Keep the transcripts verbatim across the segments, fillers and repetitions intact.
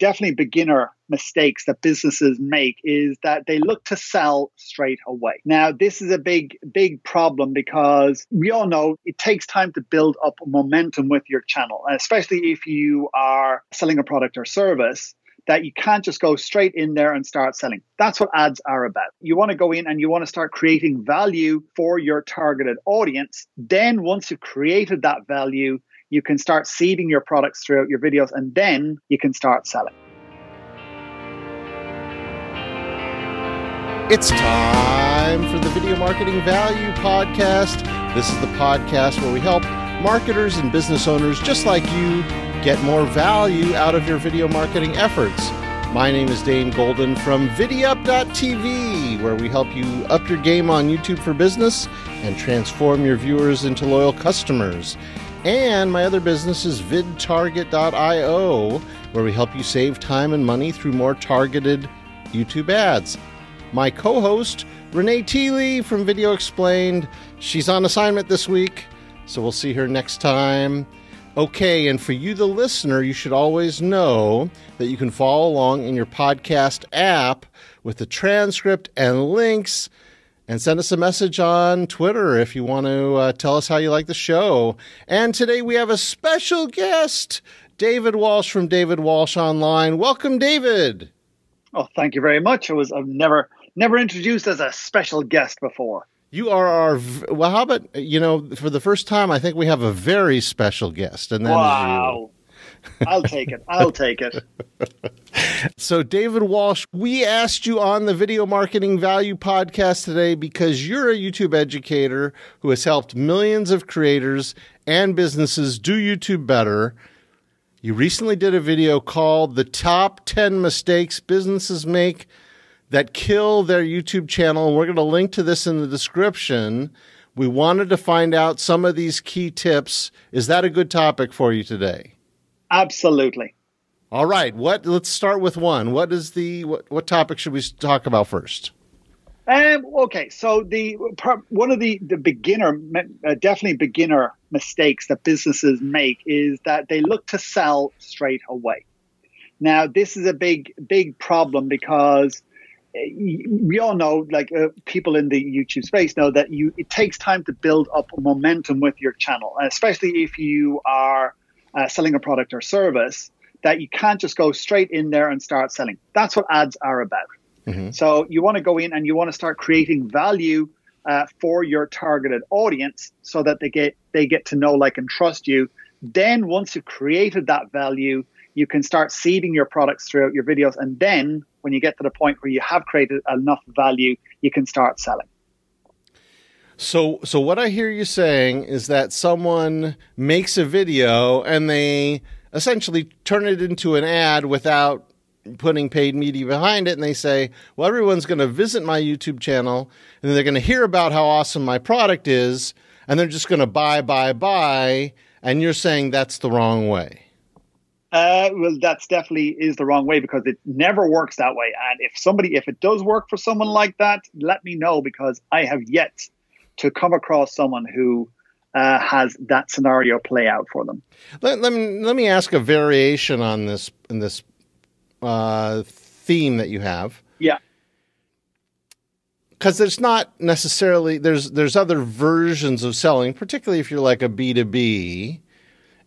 definitely beginner mistakes that businesses make is that they look to sell straight away. Now, this is a big, big problem because we all know it takes time to build up momentum with your channel, especially if you are selling a product or service, that you can't just go straight in there and start selling. That's what ads are about. You want to go in and you want to start creating value for your targeted audience. Then once you've created that value, you can start seeding your products throughout your videos, and then you can start selling. It's time for the Video Marketing Value Podcast. This is the podcast where we help marketers and business owners just like you get more value out of your video marketing efforts. My name is Dane Golden from vidiup dot t v, where we help you up your game on YouTube for business and transform your viewers into loyal customers. And my other business is vidtarget dot i o, where we help you save time and money through more targeted YouTube ads. My co-host, Renee Teeley from Video Explained, she's on assignment this week, so we'll see her next time. Okay, and for you, the listener, you should always know that you can follow along in your podcast app with the transcript and links, and send us a message on Twitter if you want to uh, tell us how you like the show. And today we have a special guest, David Walsh from David Walsh Online. Welcome, David. Oh, thank you very much. I was, I've never never introduced as a special guest before. You are our, well, how about, you know, for the first time, I think we have a very special guest. And that wow. Is you. I'll take it. I'll take it. So, David Walsh, we asked you on the Video Marketing Value Podcast today because you're a YouTube educator who has helped millions of creators and businesses do YouTube better. You recently did a video called The Top ten Mistakes Businesses Make That Kill Their YouTube Channel. We're going to link to this in the description. We wanted to find out some of these key tips. Is that a good topic for you today? Absolutely. All right. What? Let's start with one. What is the what? What topic should we talk about first? Um. Okay. So the one of the the beginner, uh, definitely beginner mistakes that businesses make is that they look to sell straight away. Now, this is a big big problem because we all know, like uh, people in the YouTube space know that you it takes time to build up momentum with your channel, especially if you are uh, selling a product or service, that you can't just go straight in there and start selling. That's what ads are about. Mm-hmm. So you want to go in and you want to start creating value uh, for your targeted audience so that they get they get to know, like, and trust you. Then once you've created that value, you can start seeding your products throughout your videos, and then when you get to the point where you have created enough value, you can start selling. So, so what I hear you saying is that someone makes a video and they essentially turn it into an ad without putting paid media behind it, and they say, well, everyone's going to visit my YouTube channel, and they're going to hear about how awesome my product is, and they're just going to buy, buy, buy, and you're saying that's the wrong way. Uh, well, that's definitely is the wrong way because it never works that way. And if somebody, if it does work for someone like that, let me know, because I have yet to come across someone who uh, has that scenario play out for them. Let, let me let me ask a variation on this in this uh, theme that you have. Yeah. Because there's not necessarily there's there's other versions of selling, particularly if you're like a B two B.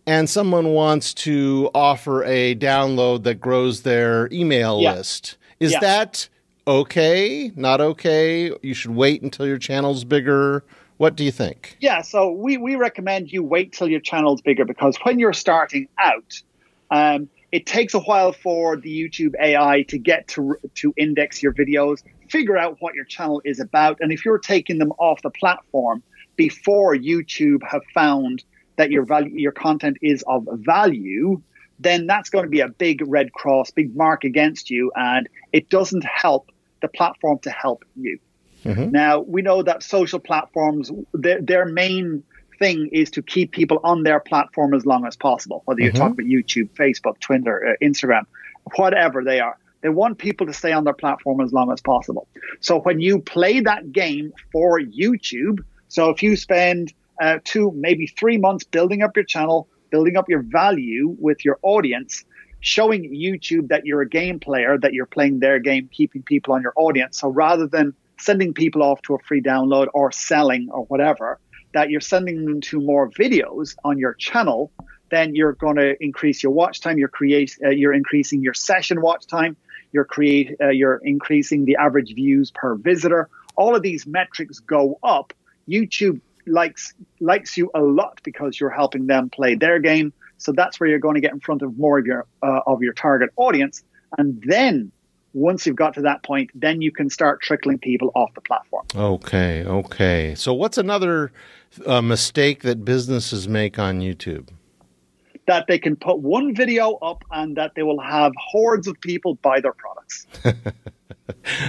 And someone wants to offer a download that grows their email yeah. list. Is yeah. that okay? Not okay? You should wait until your channel's bigger. What do you think? Yeah, so we, we recommend you wait till your channel's bigger, because when you're starting out, um, it takes a while for the YouTube A I to get to to index your videos, figure out what your channel is about. And if you're taking them off the platform before YouTube have found that your value, your content is of value, then that's going to be a big red cross, big mark against you, and it doesn't help the platform to help you. Mm-hmm. Now, we know that social platforms, their, their main thing is to keep people on their platform as long as possible, whether you're mm-hmm. talking about YouTube, Facebook, Twitter, uh, Instagram, whatever they are. They want people to stay on their platform as long as possible. So when you play that game for YouTube, so if you spend Uh, two, maybe three months building up your channel, building up your value with your audience, showing YouTube that you're a game player, that you're playing their game, keeping people on your audience. So rather than sending people off to a free download or selling or whatever, that you're sending them to more videos on your channel, then you're going to increase your watch time. You're create, uh, you're increasing your session watch time. You're create, uh, you're increasing the average views per visitor. All of these metrics go up. YouTube likes likes you a lot because you're helping them play their game. So that's where you're going to get in front of more of your uh, of your target audience. And then once you've got to that point, then you can start trickling people off the platform. Okay, okay. So what's another uh, mistake that businesses make on YouTube? That they can put one video up and that they will have hordes of people buy their products.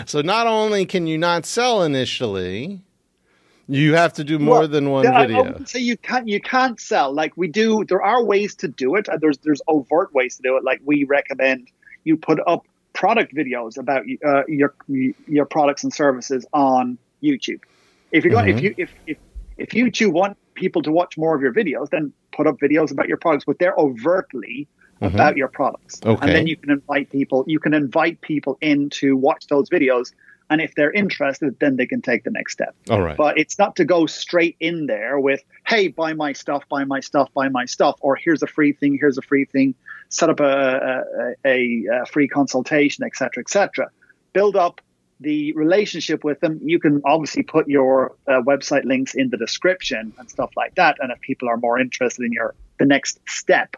So not only can you not sell initially, you have to do more well, than one I video. So you can't you can't sell. Like we do, there are ways to do it. There's there's overt ways to do it. Like we recommend you put up product videos about uh, your your products and services on YouTube. If you're going, mm-hmm. if you if if if YouTube want people to watch more of your videos, then put up videos about your products, but they're overtly mm-hmm. about your products. Okay. And then you can invite people, you can invite people in to watch those videos. And if they're interested, then they can take the next step. All right. But it's not to go straight in there with, hey, buy my stuff, buy my stuff, buy my stuff, or here's a free thing, here's a free thing, set up a, a, a free consultation, et cetera, et cetera. Build up the relationship with them. You can obviously put your uh, website links in the description and stuff like that. And if people are more interested in your the next step,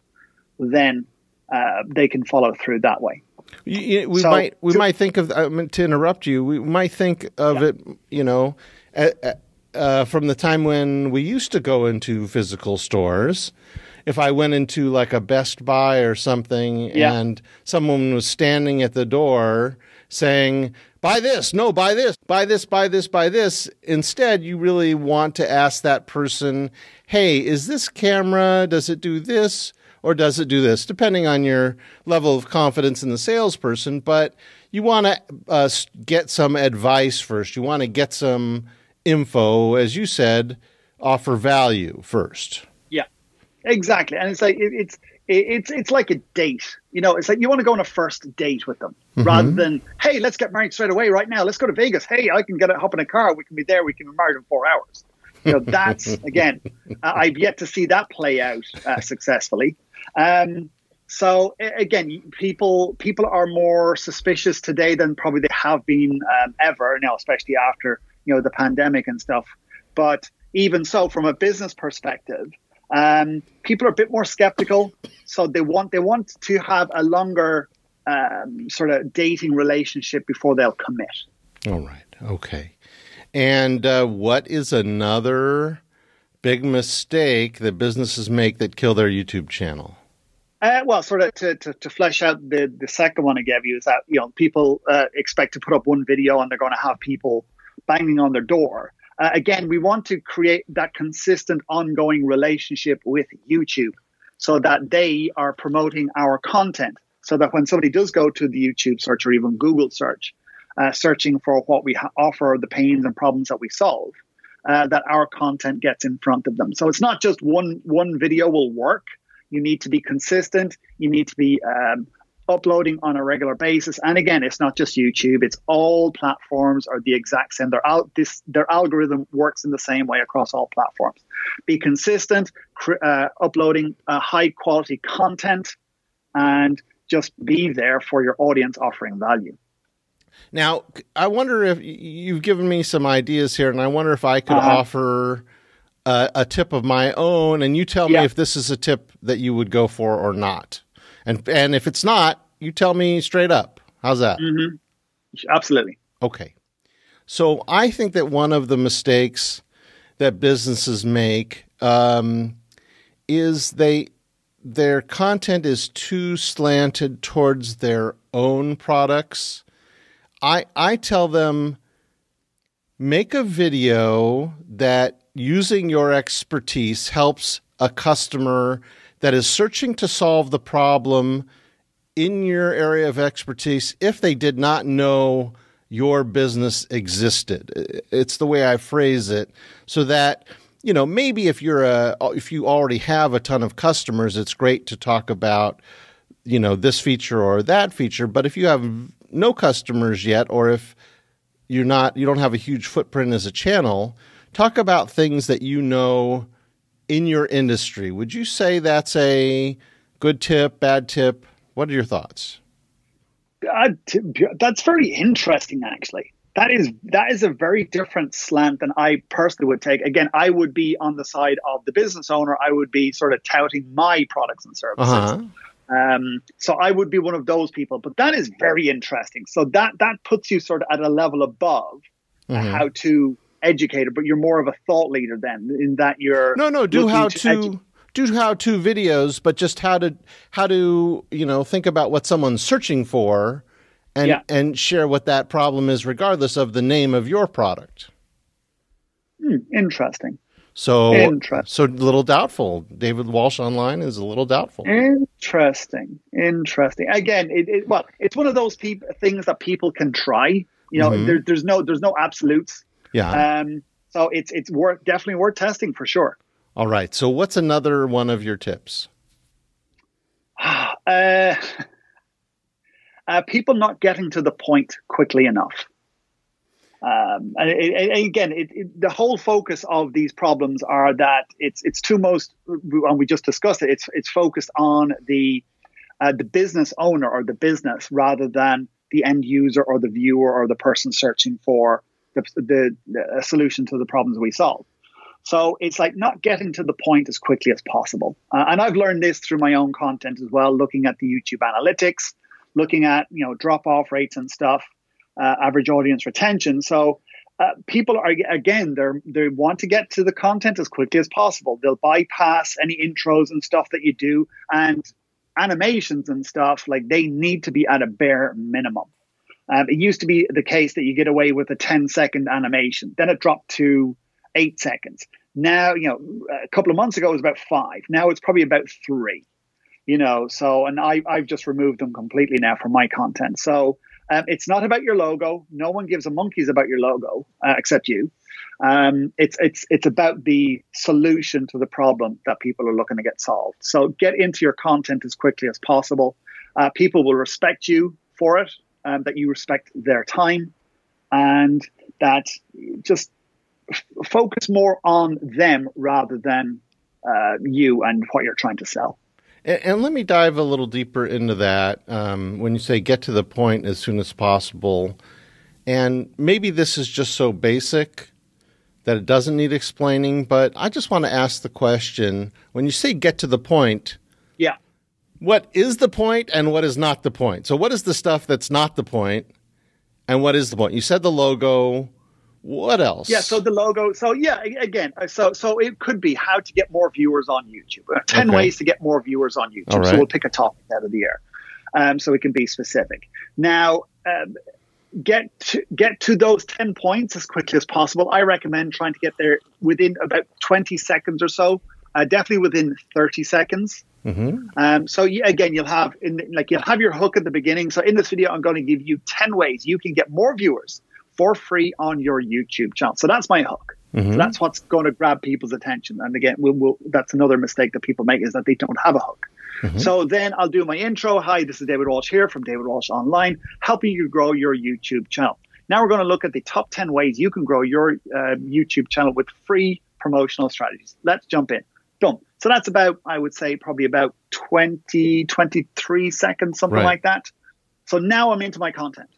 then uh, they can follow through that way. You, we so, might we do, might think of I mean, to interrupt you. We might think of yeah. it, you know, uh, uh, from the time when we used to go into physical stores. If I went into like a Best Buy or something, yeah. and someone was standing at the door saying, buy this, no, buy this, buy this, buy this, buy this. Instead, you really want to ask that person, hey, is this camera, does it do this or does it do this? Depending on your level of confidence in the salesperson. But you want to uh, get some advice first. You want to get some info, as you said, offer value first. Yeah, exactly. And it's like, it, it's, It's it's like a date, you know, it's like you want to go on a first date with them mm-hmm. rather than, hey, let's get married straight away right now. Let's go to Vegas. Hey, I can get a hop in a car. We can be there. We can be married in four hours. You know, that's again, uh, I've yet to see that play out uh, successfully. Um, so, again, people people are more suspicious today than probably they have been um, ever now, especially after, you know, the pandemic and stuff. But even so, from a business perspective, Um, people are a bit more skeptical, so they want they want to have a longer um, sort of dating relationship before they'll commit. All right. Okay. And uh, what is another big mistake that businesses make that kill their YouTube channel? Uh, well, sort of to, to, to flesh out the, the second one I gave you is that, you know, people uh, expect to put up one video and they're going to have people banging on their door. Uh, again, we want to create that consistent, ongoing relationship with YouTube so that they are promoting our content, so that when somebody does go to the YouTube search or even Google search, uh, searching for what we ha- offer, the pains and problems that we solve, uh, that our content gets in front of them. So it's not just one one video will work. You need to be consistent. You need to be um, uploading on a regular basis. And again, it's not just YouTube, it's all platforms are the exact same. They're out, this, their algorithm works in the same way across all platforms. Be consistent, cr- uh, uploading uh, high quality content, and just be there for your audience, offering value. Now, I wonder if you've given me some ideas here, and I wonder if I could uh-huh. offer uh, a tip of my own, and you tell yeah. me if this is a tip that you would go for or not. And and if it's not, you tell me straight up. How's that? Mm-hmm. Absolutely. Okay. So I think that one of the mistakes that businesses make um, is they their content is too slanted towards their own products. I I tell them, make a video that using your expertise helps a customer that is searching to solve the problem in your area of expertise if they did not know your business existed. It's the way I phrase it, so that, you know, maybe if you're a, if you already have a ton of customers, it's great to talk about you know, this feature or that feature. But if you have no customers yet, or if you're not, you don't have a huge footprint as a channel, talk about things that you know in your industry. Would you say that's a good tip, bad tip? What are your thoughts? Uh, that's very interesting, actually. That is that is a very different slant than I personally would take. Again, I would be on the side of the business owner. I would be sort of touting my products and services. Uh-huh. Um, so I would be one of those people. But that is very interesting. So that that puts you sort of at a level above mm-hmm. how to educate, but you're more of a thought leader then, in that you're no no do how to, to edu- do how to videos, but just how to how to you know think about what someone's searching for. And yeah. and share what that problem is, regardless of the name of your product. Hmm, interesting. So, interesting. So a little doubtful. David Walsh Online is a little doubtful. Interesting. Interesting. Again, it, it, well, it's one of those pe- things that people can try. You know, mm-hmm. there, there's no there's no absolutes. Yeah. Um. So it's it's worth definitely worth testing for sure. All right. So what's another one of your tips? uh. Uh, people not getting to the point quickly enough. Um, and, it, and again, it, it, the whole focus of these problems are that it's it's too most, and we just discussed it, it's it's focused on the uh, the business owner or the business rather than the end user or the viewer or the person searching for the, the, the solution to the problems we solve. So it's like not getting to the point as quickly as possible. Uh, and I've learned this through my own content as well, looking at the YouTube analytics, looking at, you know, drop-off rates and stuff, uh, average audience retention. So uh, people are, again, they're, they want to get to the content as quickly as possible. They'll bypass any intros and stuff that you do and animations and stuff. Like, they need to be at a bare minimum. Um, it used to be the case that you get away with a ten-second animation. Then it dropped to eight seconds. Now, you know, a couple of months ago, it was about five. Now it's probably about three. You know, so, and I, I've just removed them completely now from my content. So um, it's not about your logo. No one gives a monkeys about your logo uh, except you. Um, it's it's it's about the solution to the problem that people are looking to get solved. So get into your content as quickly as possible. Uh, people will respect you for it, um, that you respect their time, and that just f- focus more on them rather than uh, you and what you're trying to sell. And let me dive a little deeper into that um, when you say get to the point as soon as possible. And maybe this is just so basic that it doesn't need explaining, but I just want to ask the question, when you say get to the point, yeah, what is the point and what is not the point? So what is the stuff that's not the point and what is the point? You said the logo. What else? Yeah, so the logo. So yeah, again, so so it could be how to get more viewers on YouTube. ten okay. ways to get more viewers on YouTube. All right. So we'll pick a topic out of the air, um, so we can be specific. Now, um, get to, get to those ten points as quickly as possible. I recommend trying to get there within about twenty seconds or so. Uh, definitely within thirty seconds. Mm-hmm. Um, so you, again, you'll have in like you'll have your hook at the beginning. So in this video, I'm going to give you ten ways you can get more viewers for free on your YouTube channel. So that's my hook. Mm-hmm. So that's what's going to grab people's attention. And again, we'll, we'll, that's another mistake that people make, is that they don't have a hook. Mm-hmm. So then I'll do my intro. Hi, this is David Walsh here from David Walsh Online, helping you grow your YouTube channel. Now we're going to look at the top ten ways you can grow your uh, YouTube channel with free promotional strategies. Let's jump in. Boom. So that's about, I would say, probably about twenty, twenty-three seconds, something right. like that. So now I'm into my content.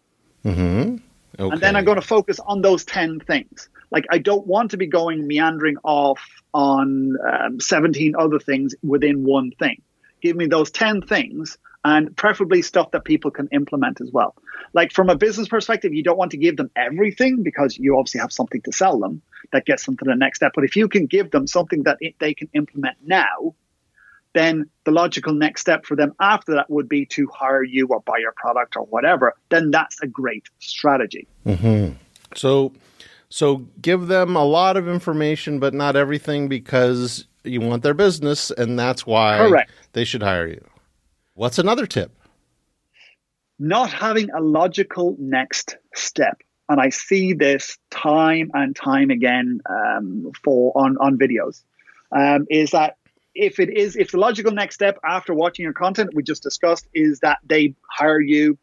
Mm-hmm. Okay. And then I'm going to focus on those ten things. Like, I don't want to be going meandering off on um, seventeen other things within one thing. Give me those ten things, and preferably stuff that people can implement as well. Like, from a business perspective, you don't want to give them everything, because you obviously have something to sell them that gets them to the next step. But if you can give them something that it, they can implement now, then the logical next step for them after that would be to hire you or buy your product or whatever. Then that's a great strategy. Mm-hmm. So, so give them a lot of information, but not everything, because you want their business, and that's why Correct. They should hire you. What's another tip? Not having a logical next step. And I see this time and time again um, for on, on videos, um, is that if it is, if the logical next step after watching your content we just discussed is that they hire you,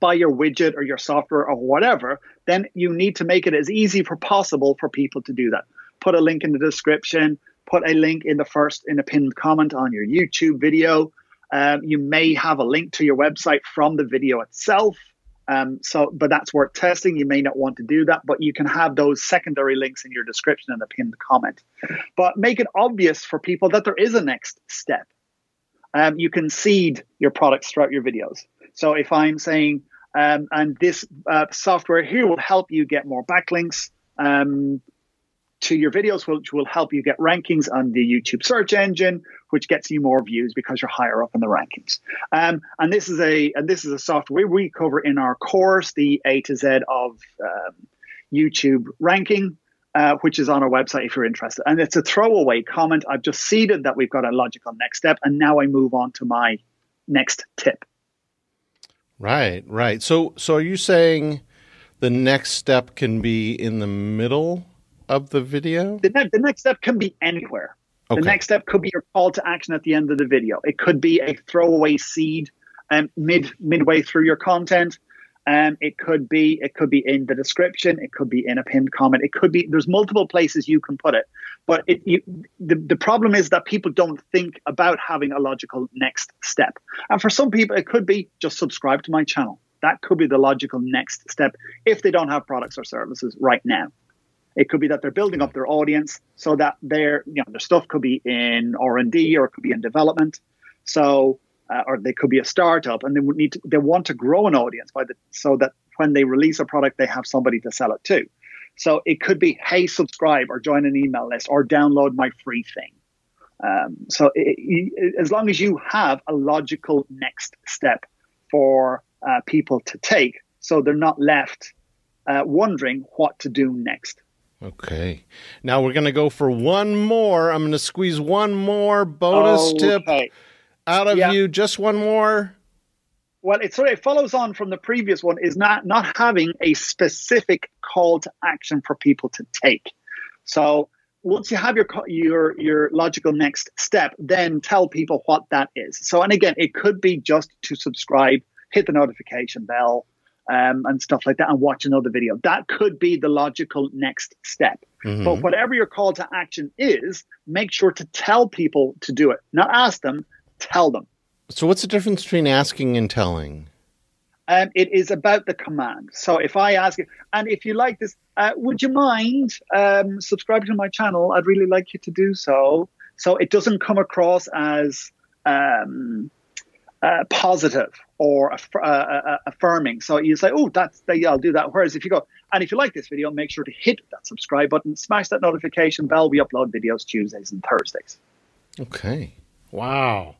buy your widget or your software or whatever, then you need to make it as easy for possible for people to do that. Put a link in the description, put a link in the first, in a pinned comment on your YouTube video. Um, you may have a link to your website from the video itself. Um, so, but that's worth testing. You may not want to do that, but you can have those secondary links in your description and a pinned comment. But make it obvious for people that there is a next step. Um, you can seed your products throughout your videos. So if I'm saying, um, and this uh, software here will help you get more backlinks um, to your videos, which will help you get rankings on the YouTube search engine, which gets you more views because you're higher up in the rankings. Um, and this is a and this is a software we cover in our course, the A to Z of um, YouTube ranking, uh, which is on our website if you're interested. And it's a throwaway comment. I've just seeded that we've got a logical next step, and now I move on to my next tip. Right, right. So, so are you saying the next step can be in the middle of the video? The, ne- the next step can be anywhere. Okay. The next step could be your call to action at the end of the video. It could be a throwaway seed um, mid midway through your content. Um, it could be it could be in the description. It could be in a pinned comment. It could be there's multiple places you can put it. But it, you, the the problem is that people don't think about having a logical next step. And for some people, it could be just subscribe to my channel. That could be the logical next step if they don't have products or services right now. It could be that they're building up their audience so that their you know their stuff could be in R and D or it could be in development. So uh, or they could be a startup and they would need to, they want to grow an audience by the so that when they release a product they have somebody to sell it to. So it could be hey subscribe or join an email list or download my free thing. Um, so it, it, as long as you have a logical next step for uh, people to take, so they're not left uh, wondering what to do next. Okay. Now we're going to go for one more. I'm going to squeeze one more bonus okay. tip out of yeah. you. Just one more. Well, it sort of follows on from the previous one, is not, not having a specific call to action for people to take. So once you have your, your, your logical next step, then tell people what that is. So, and again, it could be just to subscribe, hit the notification bell, Um, and stuff like that, and watch another video. That could be the logical next step. Mm-hmm. But whatever your call to action is, make sure to tell people to do it. Not ask them, tell them. So what's the difference between asking and telling? Um, it is about the command. So if I ask you, and if you like this, uh, would you mind um, subscribing to my channel? I'd really like you to do so. So it doesn't come across as um, uh, positive or aff- uh, uh, affirming. So you say, oh, that's, yeah, I'll do that. Whereas if you go, and if you like this video, make sure to hit that subscribe button, smash that notification bell. We upload videos Tuesdays and Thursdays. Okay. Wow.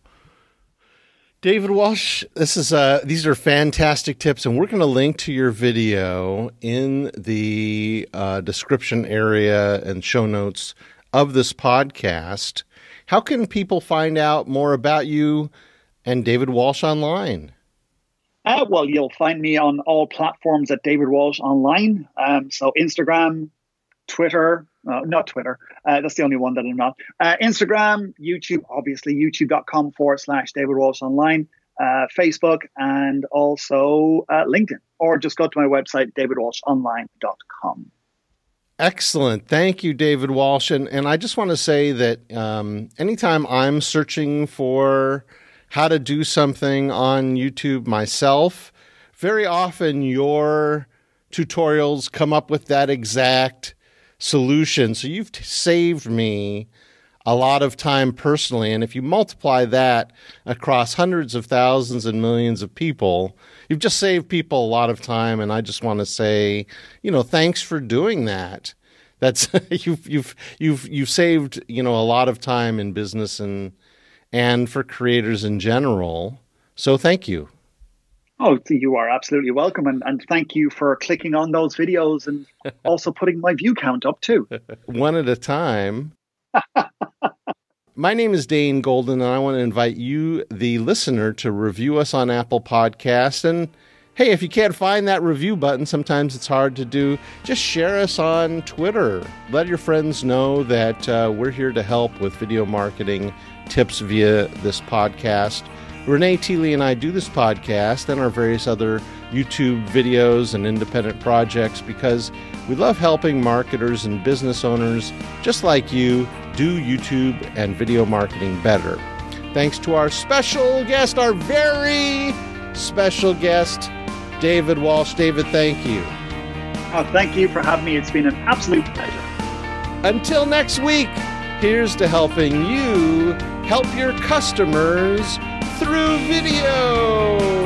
David Walsh, this is uh, these are fantastic tips, and we're going to link to your video in the uh, description area and show notes of this podcast. How can people find out more about you and David Walsh Online? Uh, well, you'll find me on all platforms at David Walsh Online. Um, so Instagram, Twitter, uh, not Twitter. Uh, that's the only one that I'm not. Uh, Instagram, YouTube, obviously, youtube.com forward slash David Walsh Online, uh, Facebook, and also uh, LinkedIn. Or just go to my website, david walsh online dot com. Excellent. Thank you, David Walsh. And, and I just want to say that um, anytime I'm searching for how to do something on YouTube myself, very often your tutorials come up with that exact solution. So you've t- saved me a lot of time personally. And if you multiply that across hundreds of thousands and millions of people, you've just saved people a lot of time. And I just want to say, you know, thanks for doing that. That's you've, you've, you've, you've saved, you know, a lot of time in business and and for creators in general. So thank you. Oh, you are absolutely welcome. And, and thank you for clicking on those videos and also putting my view count up too. One at a time. My name is Dane Golden, and I want to invite you, the listener, to review us on Apple Podcasts and Hey, if you can't find that review button, sometimes it's hard to do, just share us on Twitter. Let your friends know that uh, we're here to help with video marketing tips via this podcast. Renee Teeley and I do this podcast and our various other YouTube videos and independent projects because we love helping marketers and business owners just like you do YouTube and video marketing better. Thanks to our special guest, our very special guest, David Walsh. David, thank you. Oh, thank you for having me. It's been an absolute pleasure. Until next week, here's to helping you help your customers through video.